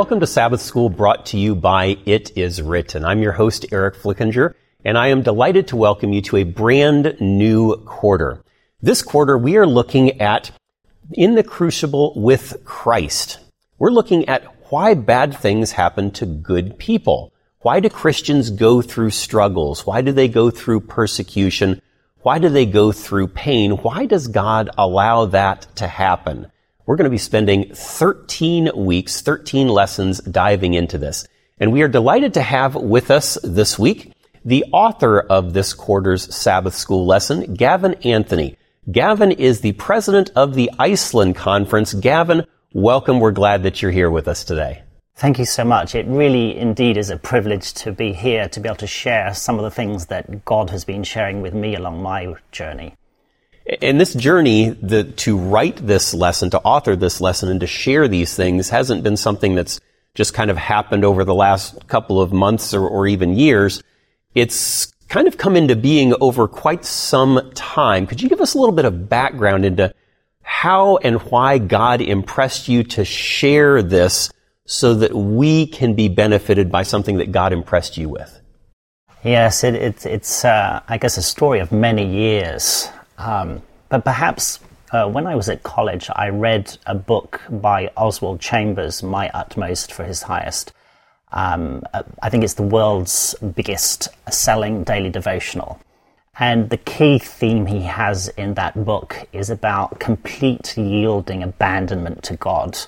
Welcome to Sabbath School, brought to you by It Is Written. I'm your host, Eric Flickinger, and I am delighted to welcome you to a brand new quarter. This quarter, we are looking at In the Crucible with Christ. We're looking at why bad things happen to good people. Why do Christians go through struggles? Why do they go through persecution? Why do they go through pain? Why does God allow that to happen? We're going to be spending 13 weeks, 13 lessons diving into this. And we are delighted to have with us this week the author of this quarter's Sabbath School lesson, Gavin Anthony. Gavin is the president of the Iceland Conference. Gavin, welcome. We're glad that you're here with us today. Thank you so much. It really indeed is a privilege to be here, to be able to share some of the things that God has been sharing with me along my journey. And this journey, to write this lesson, to author this lesson, and to share these things hasn't been something that's just kind of happened over the last couple of months or even years. It's kind of come into being over quite some time. Could you give us a little bit of background into how and why God impressed you to share this so that we can be benefited by something that God impressed you with? Yes, it's I guess, a story of many years. But perhaps when I was at college, I read a book by Oswald Chambers, My Utmost for His Highest. I think it's the world's biggest selling daily devotional. And the key theme he has in that book is about complete yielding abandonment to God.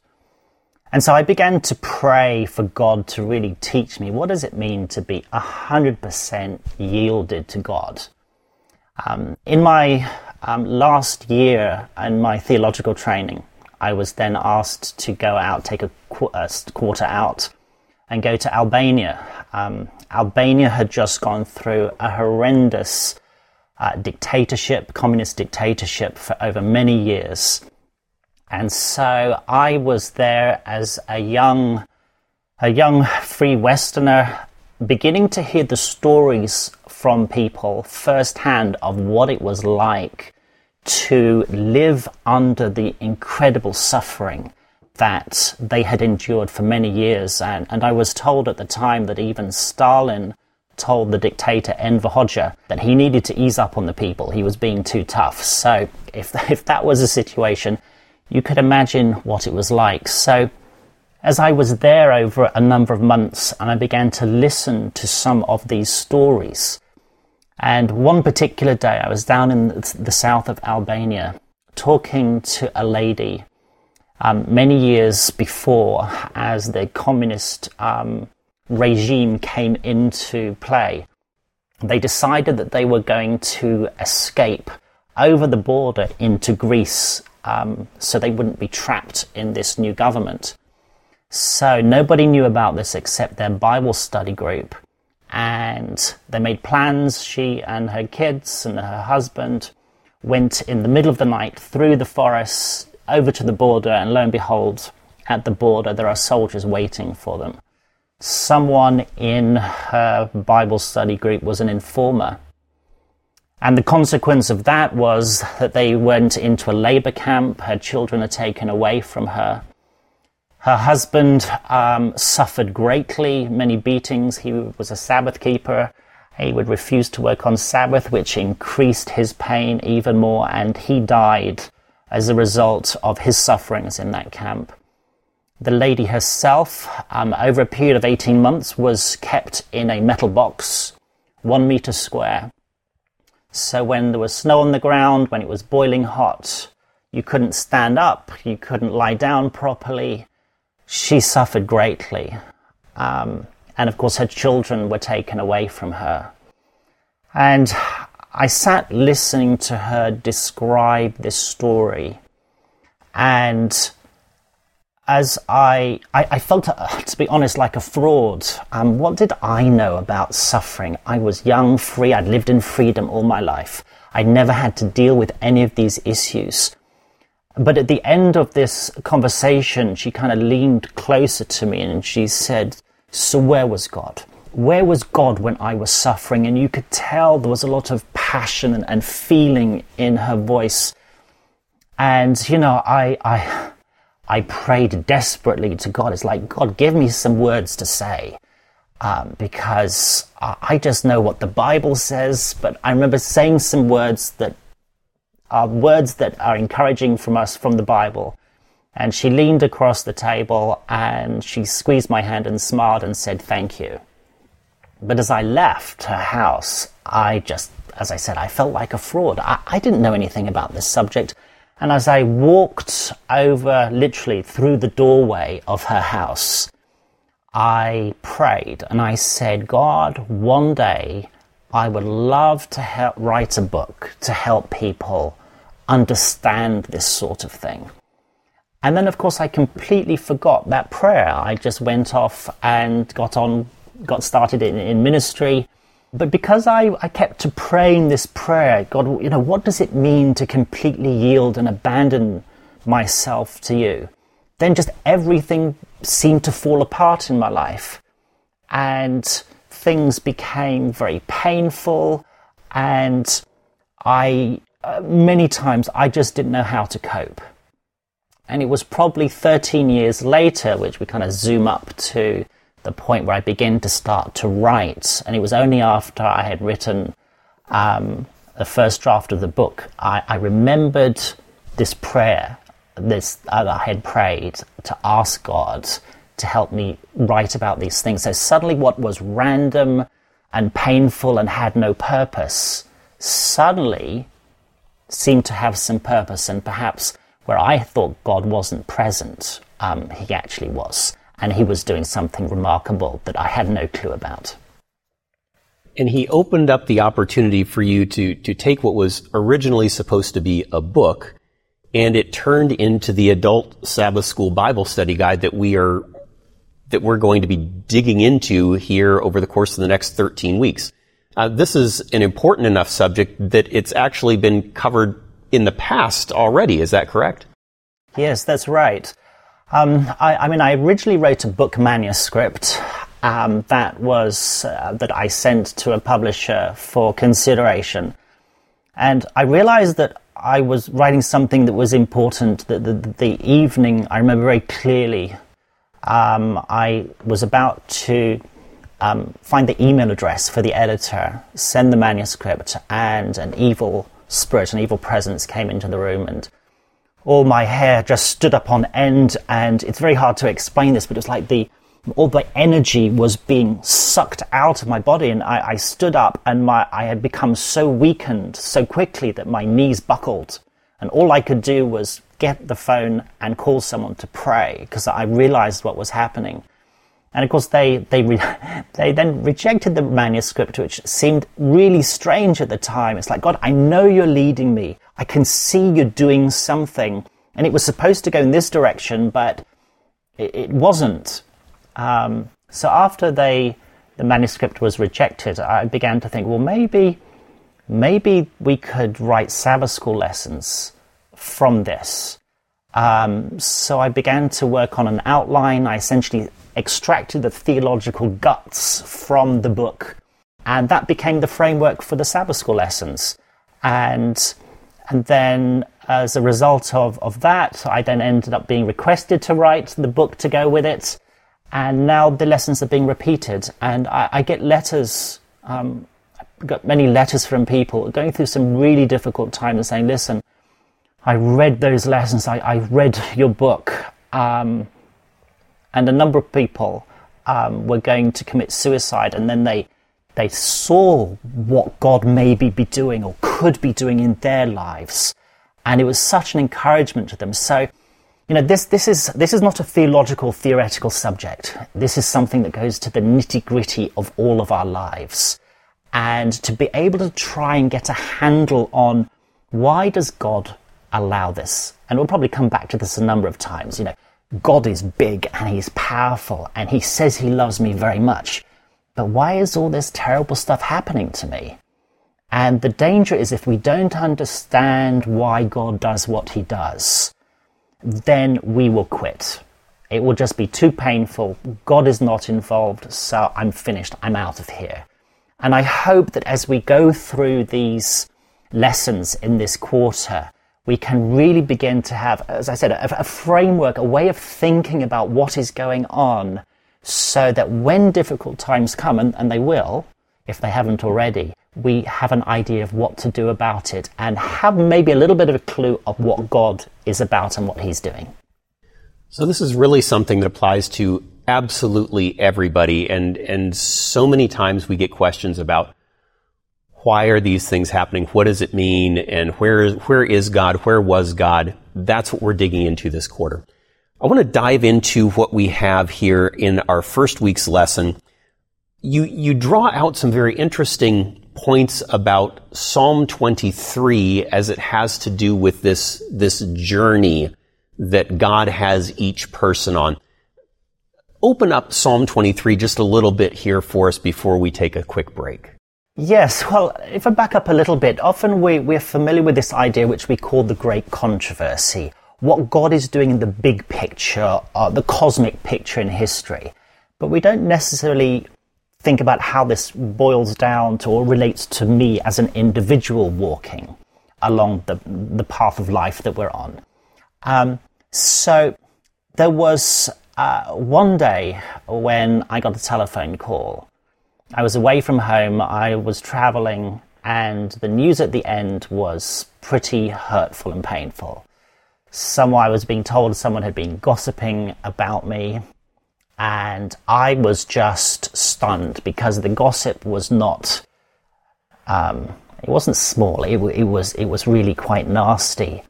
And so I began to pray for God to really teach me, what does it mean to be 100% yielded to God? In my last year in my theological training, I was then asked to go out, take a quarter out, and go to Albania. Albania had just gone through a horrendous dictatorship, communist dictatorship, for over many years. And so I was there as a young free Westerner, beginning to hear the stories from people firsthand of what it was like to live under the incredible suffering that they had endured for many years. And I was told at the time that even Stalin told the dictator Enver Hoxha that he needed to ease up on the people. He was being too tough. So if that was a situation, you could imagine what it was like. So as I was there over a number of months, and I began to listen to some of these stories. And one particular day, I was down in the south of Albania talking to a lady many years before, as the communist regime came into play. They decided that they were going to escape over the border into Greece, so they wouldn't be trapped in this new government. So nobody knew about this except their Bible study group. And they made plans. She and her kids and her husband went in the middle of the night through the forests, over to the border, and lo and behold, at the border there are soldiers waiting for them. Someone in her Bible study group was an informer, and the consequence of that was that they went into a labor camp. Her children are taken away from her. Her husband suffered greatly, many beatings. He was a Sabbath keeper. He would refuse to work on Sabbath, which increased his pain even more, and he died as a result of his sufferings in that camp. The lady herself, over a period of 18 months, was kept in a metal box, 1 meter square. So when there was snow on the ground, when it was boiling hot, you couldn't stand up, you couldn't lie down properly. She suffered greatly. And of course, her children were taken away from her. And I sat listening to her describe this story, and as I felt, to be honest, like a fraud. What did I know about suffering? I was young, free. I'd lived in freedom all my life. I never had to deal with any of these issues. But at the end of this conversation, she kind of leaned closer to me and she said, "So where was God? Where was God when I was suffering?" And you could tell there was a lot of passion and feeling in her voice. And, you know, I I prayed desperately to God. It's like, God, give me some words to say. Because I just know what the Bible says, but I remember saying some words that are encouraging from us from the Bible. And she leaned across the table and she squeezed my hand and smiled and said, thank you. But as I left her house, I just, as I said, I felt like a fraud. I didn't know anything about this subject. And as I walked over, literally through the doorway of her house, I prayed and I said, God, one day I would love to write a book to help people understand this sort of thing. And then, of course, I completely forgot that prayer. I just went off and got started in ministry. But because I kept to praying this prayer, God, what does it mean to completely yield and abandon myself to you? Then just everything seemed to fall apart in my life. And things became very painful. And many times, I just didn't know how to cope. And it was probably 13 years later, which we kind of zoom up to the point where I began to start to write. And it was only after I had written the first draft of the book, I remembered this prayer that I had prayed to ask God to help me write about these things. So suddenly what was random and painful and had no purpose suddenly seemed to have some purpose, and perhaps where I thought God wasn't present, he actually was. And he was doing something remarkable that I had no clue about. And he opened up the opportunity for you to take what was originally supposed to be a book, and it turned into the adult Sabbath school Bible study guide that we're going to be digging into here over the course of the next 13 weeks. This is an important enough subject that it's actually been covered in the past already. Is that correct? Yes, that's right. I originally wrote a book manuscript that I sent to a publisher for consideration. And I realized that I was writing something that was important. The evening, I remember very clearly, I was about to find the email address for the editor, send the manuscript, and an evil spirit, an evil presence came into the room, and all my hair just stood up on end. And it's very hard to explain this, but it's like all the energy was being sucked out of my body. And I stood up, and I had become so weakened so quickly that my knees buckled. And all I could do was get the phone and call someone to pray, because I realized what was happening. And of course, they then rejected the manuscript, which seemed really strange at the time. It's like, God, I know you're leading me. I can see you're doing something. And it was supposed to go in this direction, but it wasn't. So after the manuscript was rejected, I began to think, well, maybe we could write Sabbath school lessons from this. So I began to work on an outline. I essentially extracted the theological guts from the book, and that became the framework for the Sabbath school lessons. And then as a result of that, I then ended up being requested to write the book to go with it, and now the lessons are being repeated. And I get letters, I got many letters from people going through some really difficult times and saying, listen, I read those lessons, I read your book, and a number of people were going to commit suicide, and then they saw what God maybe be doing or could be doing in their lives, and it was such an encouragement to them. So, this is not a theoretical subject. This is something that goes to the nitty-gritty of all of our lives, and to be able to try and get a handle on why does God allow this, and we'll probably come back to this a number of times. God is big and he's powerful and he says he loves me very much. But why is all this terrible stuff happening to me? And the danger is, if we don't understand why God does what he does, then we will quit. It will just be too painful. God is not involved, so I'm finished. I'm out of here. And I hope that as we go through these lessons in this quarter, we can really begin to have, as I said, a framework, a way of thinking about what is going on, so that when difficult times come, and they will, if they haven't already, we have an idea of what to do about it and have maybe a little bit of a clue of what God is about and what he's doing. So this is really something that applies to absolutely everybody. And so many times we get questions about, why are these things happening? What does it mean? And where is God? Where was God? That's what we're digging into this quarter. I want to dive into what we have here in our first week's lesson. You draw out some very interesting points about Psalm 23 as it has to do with this journey that God has each person on. Open up Psalm 23 just a little bit here for us before we take a quick break. Yes, well, if I back up a little bit, often we're familiar with this idea which we call the great controversy, what God is doing in the big picture, the cosmic picture in history. But we don't necessarily think about how this boils down to or relates to me as an individual walking along the path of life that we're on. So there was one day when I got a telephone call. I was away from home, I was traveling, and the news at the end was pretty hurtful and painful. I was being told someone had been gossiping about me, and I was just stunned because the gossip was not, it wasn't small, it was really quite nasty.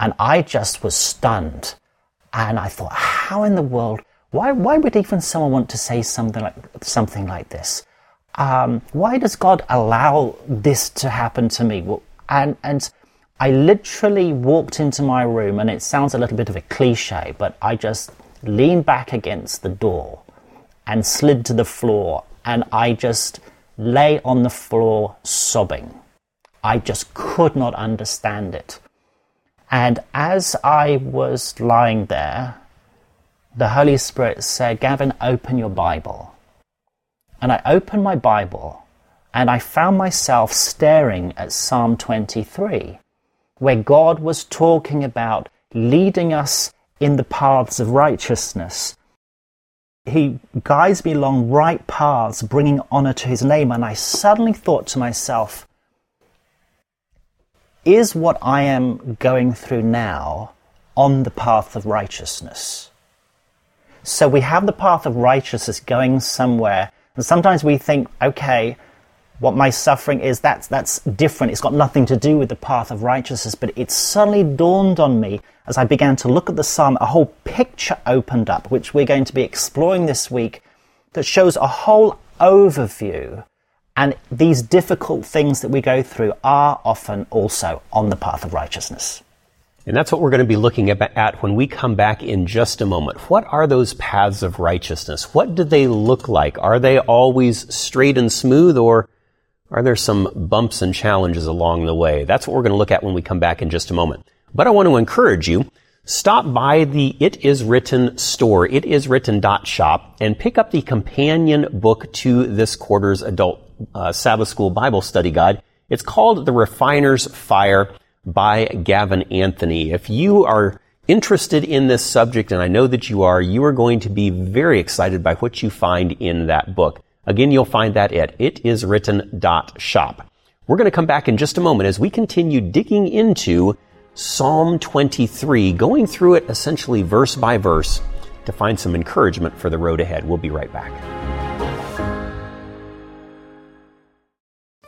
And I just was stunned. And I thought, how in the world, why would even someone want to say something like this? Why does God allow this to happen to me? And I literally walked into my room, and it sounds a little bit of a cliche, but I just leaned back against the door and slid to the floor, and I just lay on the floor sobbing. I just could not understand it. And as I was lying there, the Holy Spirit said, Gavin, open your Bible. And I opened my Bible, and I found myself staring at Psalm 23, where God was talking about leading us in the paths of righteousness. He guides me along right paths, bringing honor to his name. And I suddenly thought to myself, is what I am going through now on the path of righteousness? So we have the path of righteousness going somewhere. And sometimes we think, okay, what my suffering is, that's different. It's got nothing to do with the path of righteousness. But it suddenly dawned on me as I began to look at the psalm, a whole picture opened up, which we're going to be exploring this week, that shows a whole overview. And these difficult things that we go through are often also on the path of righteousness. And that's what we're going to be looking at when we come back in just a moment. What are those paths of righteousness? What do they look like? Are they always straight and smooth, or are there some bumps and challenges along the way? That's what we're going to look at when we come back in just a moment. But I want to encourage you, stop by the It Is Written store, itiswritten.shop, and pick up the companion book to this quarter's adult Sabbath School Bible Study Guide. It's called The Refiner's Fire by Gavin Anthony. If you are interested in this subject, and I know that you are going to be very excited by what you find in that book. Again, you'll find that at itiswritten.shop. We're going to come back in just a moment as we continue digging into Psalm 23, going through it essentially verse by verse to find some encouragement for the road ahead. We'll be right back.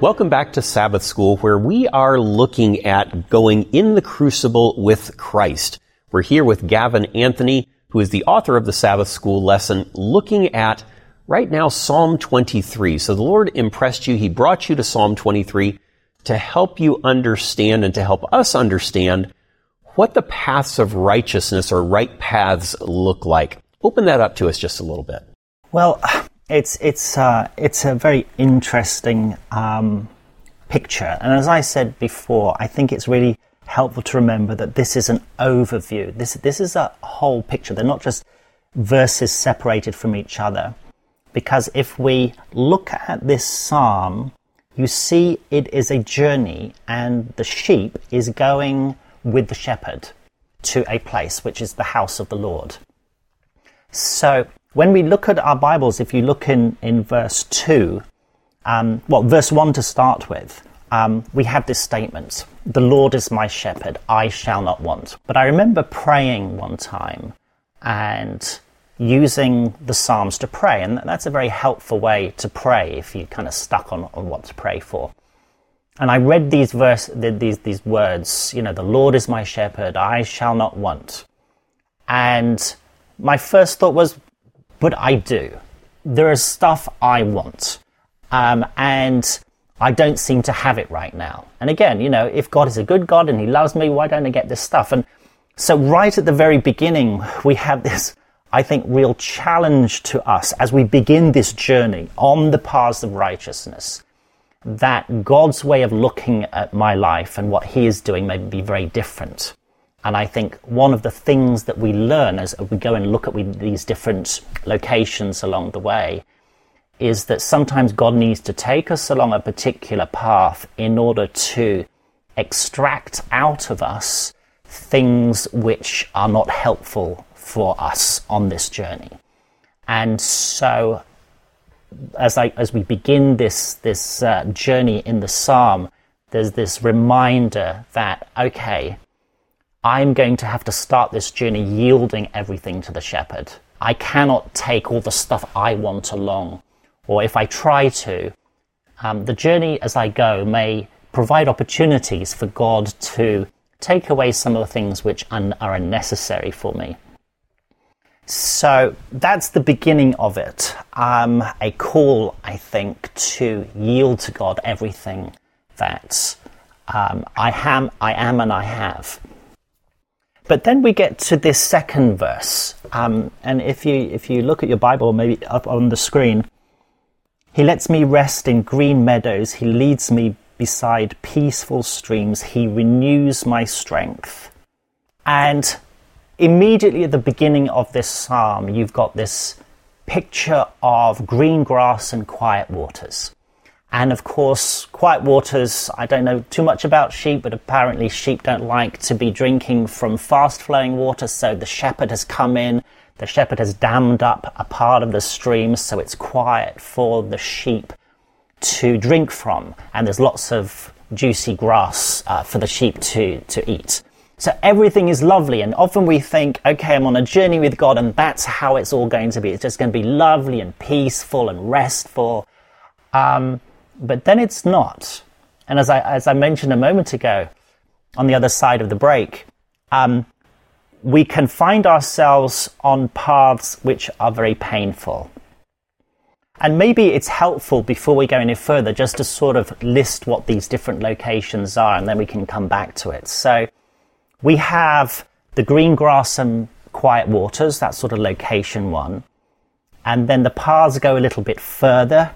Welcome back to Sabbath School, where we are looking at going in the crucible with Christ. We're here with Gavin Anthony, who is the author of the Sabbath School lesson, looking at Right now, Psalm 23. So the Lord impressed you. He brought you to Psalm 23 to help you understand and to help us understand what the paths of righteousness or right paths look like. Open that up to us just a little bit. Well, it's a very interesting picture. And as I said before, I think it's really helpful to remember that this is an overview. This is a whole picture. They're not just verses separated from each other. Because if we look at this psalm, you see it is a journey, and the sheep is going with the shepherd to a place, which is the house of the Lord. So when we look at our Bibles, if you look in verse 2, verse 1 to start with, we have this statement, "The Lord is my shepherd, I shall not want." But I remember praying one time and using the Psalms to pray, and that's a very helpful way to pray if you're kind of stuck on what to pray for. And I read these words, "The Lord is my shepherd, I shall not want." And my first thought was, but I do. There is stuff I want. And I don't seem to have it right now. And again, if God is a good God and he loves me, why don't I get this stuff? And so right at the very beginning, we have this, I think, real challenge to us as we begin this journey on the paths of righteousness, that God's way of looking at my life and what he is doing may be very different. And I think one of the things that we learn as we go and look at these different locations along the way is that sometimes God needs to take us along a particular path in order to extract out of us things which are not helpful for us on this journey. And so as we begin this journey in the psalm, there's this reminder that, okay, I'm going to have to start this journey yielding everything to the shepherd. I cannot take all the stuff I want along, or if I try to, the journey as I go may provide opportunities for God to take away some of the things which are unnecessary for me. So that's the beginning of it. A call, I think, to yield to God everything that I am and I have. But then we get to this second verse, and if you look at your Bible, maybe up on the screen, "He lets me rest in green meadows. He leads me beside peaceful streams. He renews my strength." And immediately at the beginning of this psalm, you've got this picture of green grass and quiet waters. And of course, quiet waters, I don't know too much about sheep, but apparently sheep don't like to be drinking from fast-flowing water, so the shepherd has come in. The shepherd has dammed up a part of the stream, so it's quiet for the sheep to drink from. And there's lots of juicy grass for the sheep to eat. So everything is lovely, and often we think, okay, I'm on a journey with God, and that's how it's all going to be. It's just going to be lovely and peaceful and restful. But then it's not. And as I mentioned a moment ago, on the other side of the break, we can find ourselves on paths which are very painful. And maybe it's helpful, before we go any further, just to sort of list what these different locations are, and then we can come back to it. So we have the green grass and quiet waters, that's sort of location one. And then the paths go a little bit further,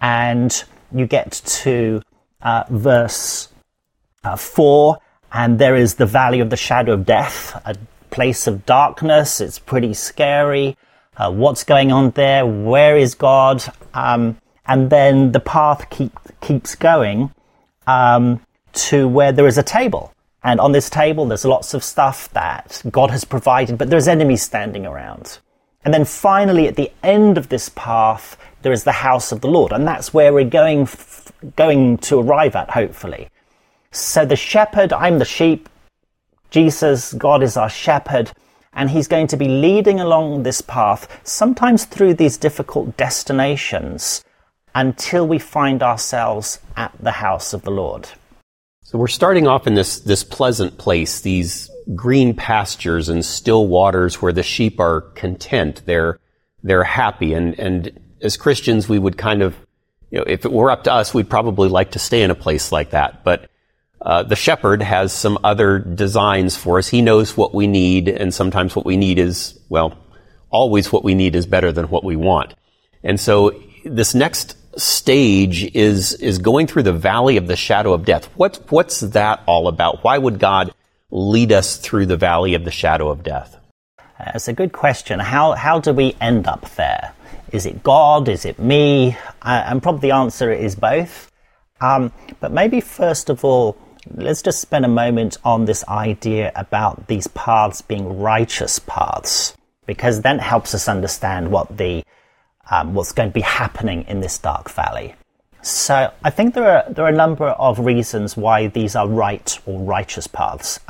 and you get to verse 4, and there is the valley of the shadow of death, a place of darkness. It's pretty scary. What's going on there? Where is God? And then the path keeps going to where there is a table. And on this table, there's lots of stuff that God has provided, but there's enemies standing around. And then finally, at the end of this path, there is the house of the Lord. And that's where we're going to arrive at, hopefully. So the shepherd, I'm the sheep, Jesus, God is our shepherd, and he's going to be leading along this path, sometimes through these difficult destinations, until we find ourselves at the house of the Lord. So we're starting off in this pleasant place, these green pastures and still waters where the sheep are content. They're happy. And as Christians, we would kind of, you know, if it were up to us, we'd probably like to stay in a place like that. But the shepherd has some other designs for us. He knows what we need, and sometimes what we need is, well, always what we need is better than what we want. And so this next stage is going through the valley of the shadow of death. What's that all about? Why would God lead us through the valley of the shadow of death? That's a good question. How do we end up there? Is it God? Is it me? And probably the answer is both. But maybe first of all, let's just spend a moment on this idea about these paths being righteous paths, because that helps us understand what what's going to be happening in this dark valley. So I think there are a number of reasons why these are right or righteous paths.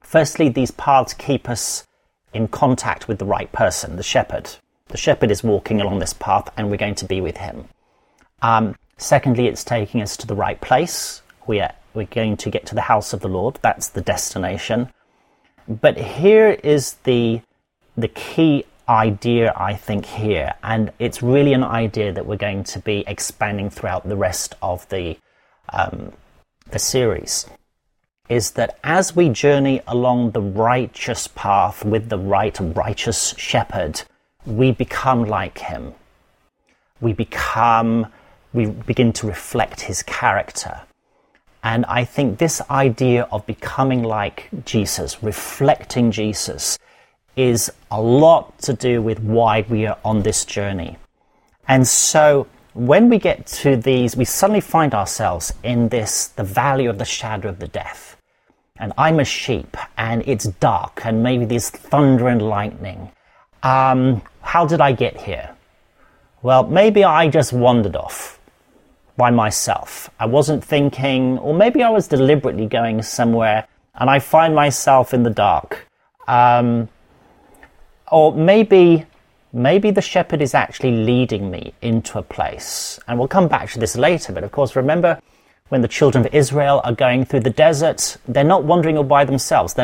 Firstly, these paths keep us in contact with the right person, the shepherd. The shepherd is walking along this path and we're going to be with him. Secondly, it's taking us to the right place. We're going to get to the house of the Lord. That's the destination. But here is the key idea, I think, here. And it's really an idea that we're going to be expanding throughout the rest of the series, is that as we journey along the righteous path with the righteous shepherd, we become like him. We begin to reflect his character. And I think this idea of becoming like Jesus, reflecting Jesus, is a lot to do with why we are on this journey. And so when we get to these, we suddenly find ourselves in the valley of the shadow of the death. And I'm a sheep, and it's dark, and maybe there's thunder and lightning. How did I get here? Well, maybe I just wandered off by myself. I wasn't thinking, or maybe I was deliberately going somewhere, and I find myself in the dark. Or maybe the shepherd is actually leading me into a place. And we'll come back to this later. But of course, remember when the children of Israel are going through the desert, they're not wandering all by themselves.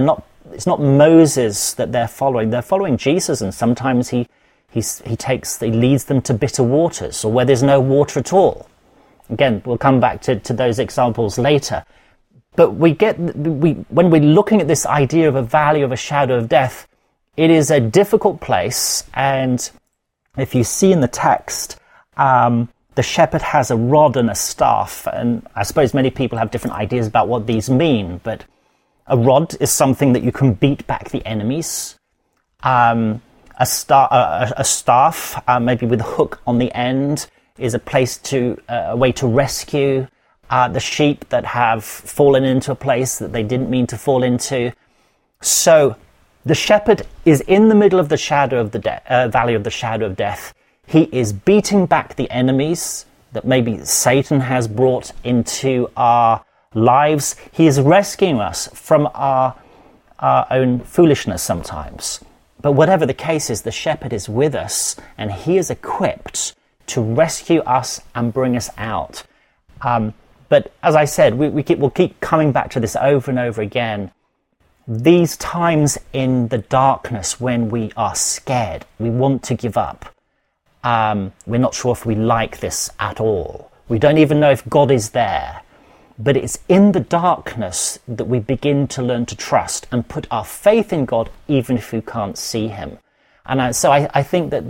It's not Moses that they're following. They're following Jesus. And sometimes he leads them to bitter waters or where there's no water at all. Again, we'll come back to those examples later. But when we're looking at this idea of a valley of a shadow of death, it is a difficult place, and if you see in the text, the shepherd has a rod and a staff, and I suppose many people have different ideas about what these mean, but a rod is something that you can beat back the enemies. A staff, maybe with a hook on the end, is a way to rescue the sheep that have fallen into a place that they didn't mean to fall into. So the shepherd is in the middle of the shadow of the valley of the shadow of death. He is beating back the enemies that maybe Satan has brought into our lives. He is rescuing us from our own foolishness sometimes. But whatever the case is, the shepherd is with us, and he is equipped to rescue us and bring us out. But as I said, we'll keep coming back to this over and over again. These times in the darkness when we are scared, we want to give up. We're not sure if we like this at all. We don't even know if God is there. But it's in the darkness that we begin to learn to trust and put our faith in God, even if we can't see him. And so I think that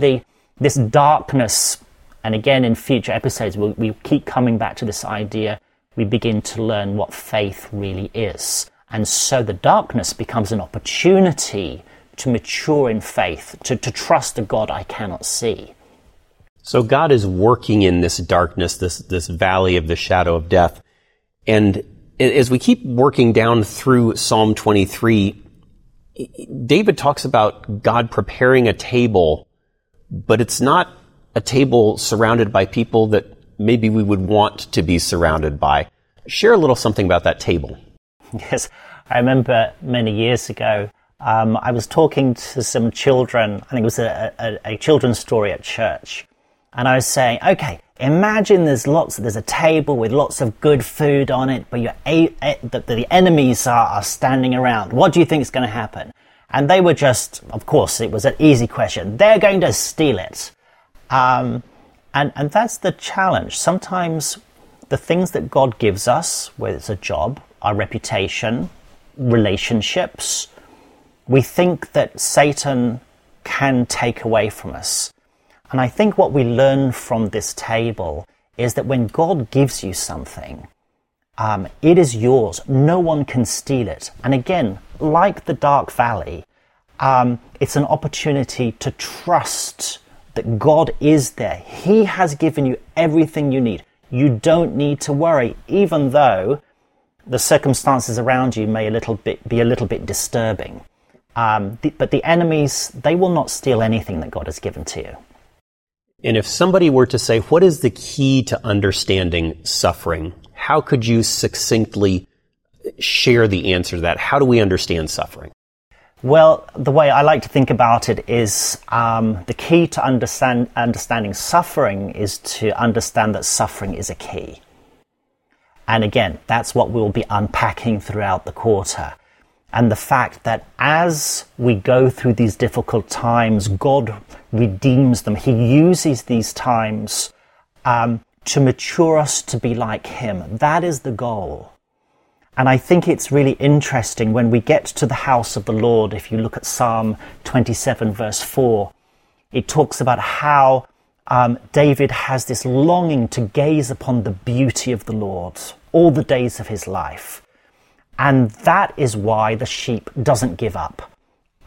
this darkness, and again in future episodes, we'll keep coming back to this idea, we begin to learn what faith really is. And so the darkness becomes an opportunity to mature in faith, to trust a God I cannot see. So God is working in this darkness, this valley of the shadow of death. And as we keep working down through Psalm 23, David talks about God preparing a table, but it's not a table surrounded by people that maybe we would want to be surrounded by. Share a little something about that table. Yes, I remember many years ago, I was talking to some children, I think it was a children's story at church, and I was saying, okay, imagine there's a table with lots of good food on it, but the enemies are standing around. What do you think is going to happen? And they were of course, it was an easy question. They're going to steal it. And that's the challenge. Sometimes the things that God gives us, whether it's a job, our reputation, relationships, we think that Satan can take away from us. And I think what we learn from this table is that when God gives you something, it is yours. No one can steal it. And again, like the dark valley, it's an opportunity to trust that God is there. He has given you everything you need. You don't need to worry, even though the circumstances around you may be a little bit disturbing. But the enemies, they will not steal anything that God has given to you. And if somebody were to say, what is the key to understanding suffering? How could you succinctly share the answer to that? How do we understand suffering? Well, the way I like to think about it is the key to understanding suffering is to understand that suffering is a key. And again, that's what we'll be unpacking throughout the quarter. And the fact that as we go through these difficult times, God redeems them. He uses these times to mature us to be like Him. That is the goal. And I think it's really interesting when we get to the house of the Lord, if you look at Psalm 27 verse 4, it talks about how David has this longing to gaze upon the beauty of the Lord all the days of his life. And that is why the sheep doesn't give up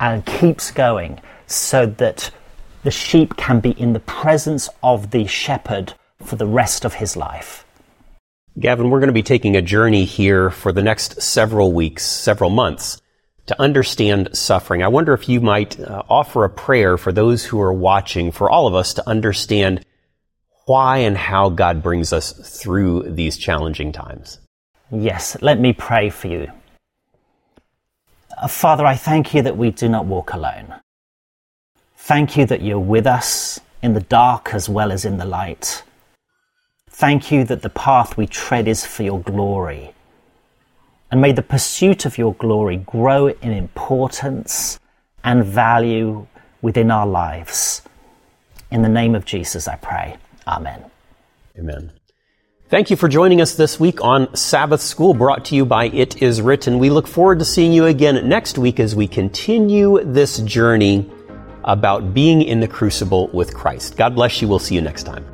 and keeps going, so that the sheep can be in the presence of the shepherd for the rest of his life. Gavin, we're going to be taking a journey here for the next several weeks, several months, to understand suffering. I wonder if you might offer a prayer for those who are watching, for all of us to understand why and how God brings us through these challenging times. Yes, let me pray for you. Father, I thank you that we do not walk alone. Thank you that you're with us in the dark as well as in the light. Thank you that the path we tread is for your glory. And may the pursuit of your glory grow in importance and value within our lives. In the name of Jesus, I pray. Amen. Amen. Thank you for joining us this week on Sabbath School, brought to you by It Is Written. We look forward to seeing you again next week as we continue this journey about being in the crucible with Christ. God bless you. We'll see you next time.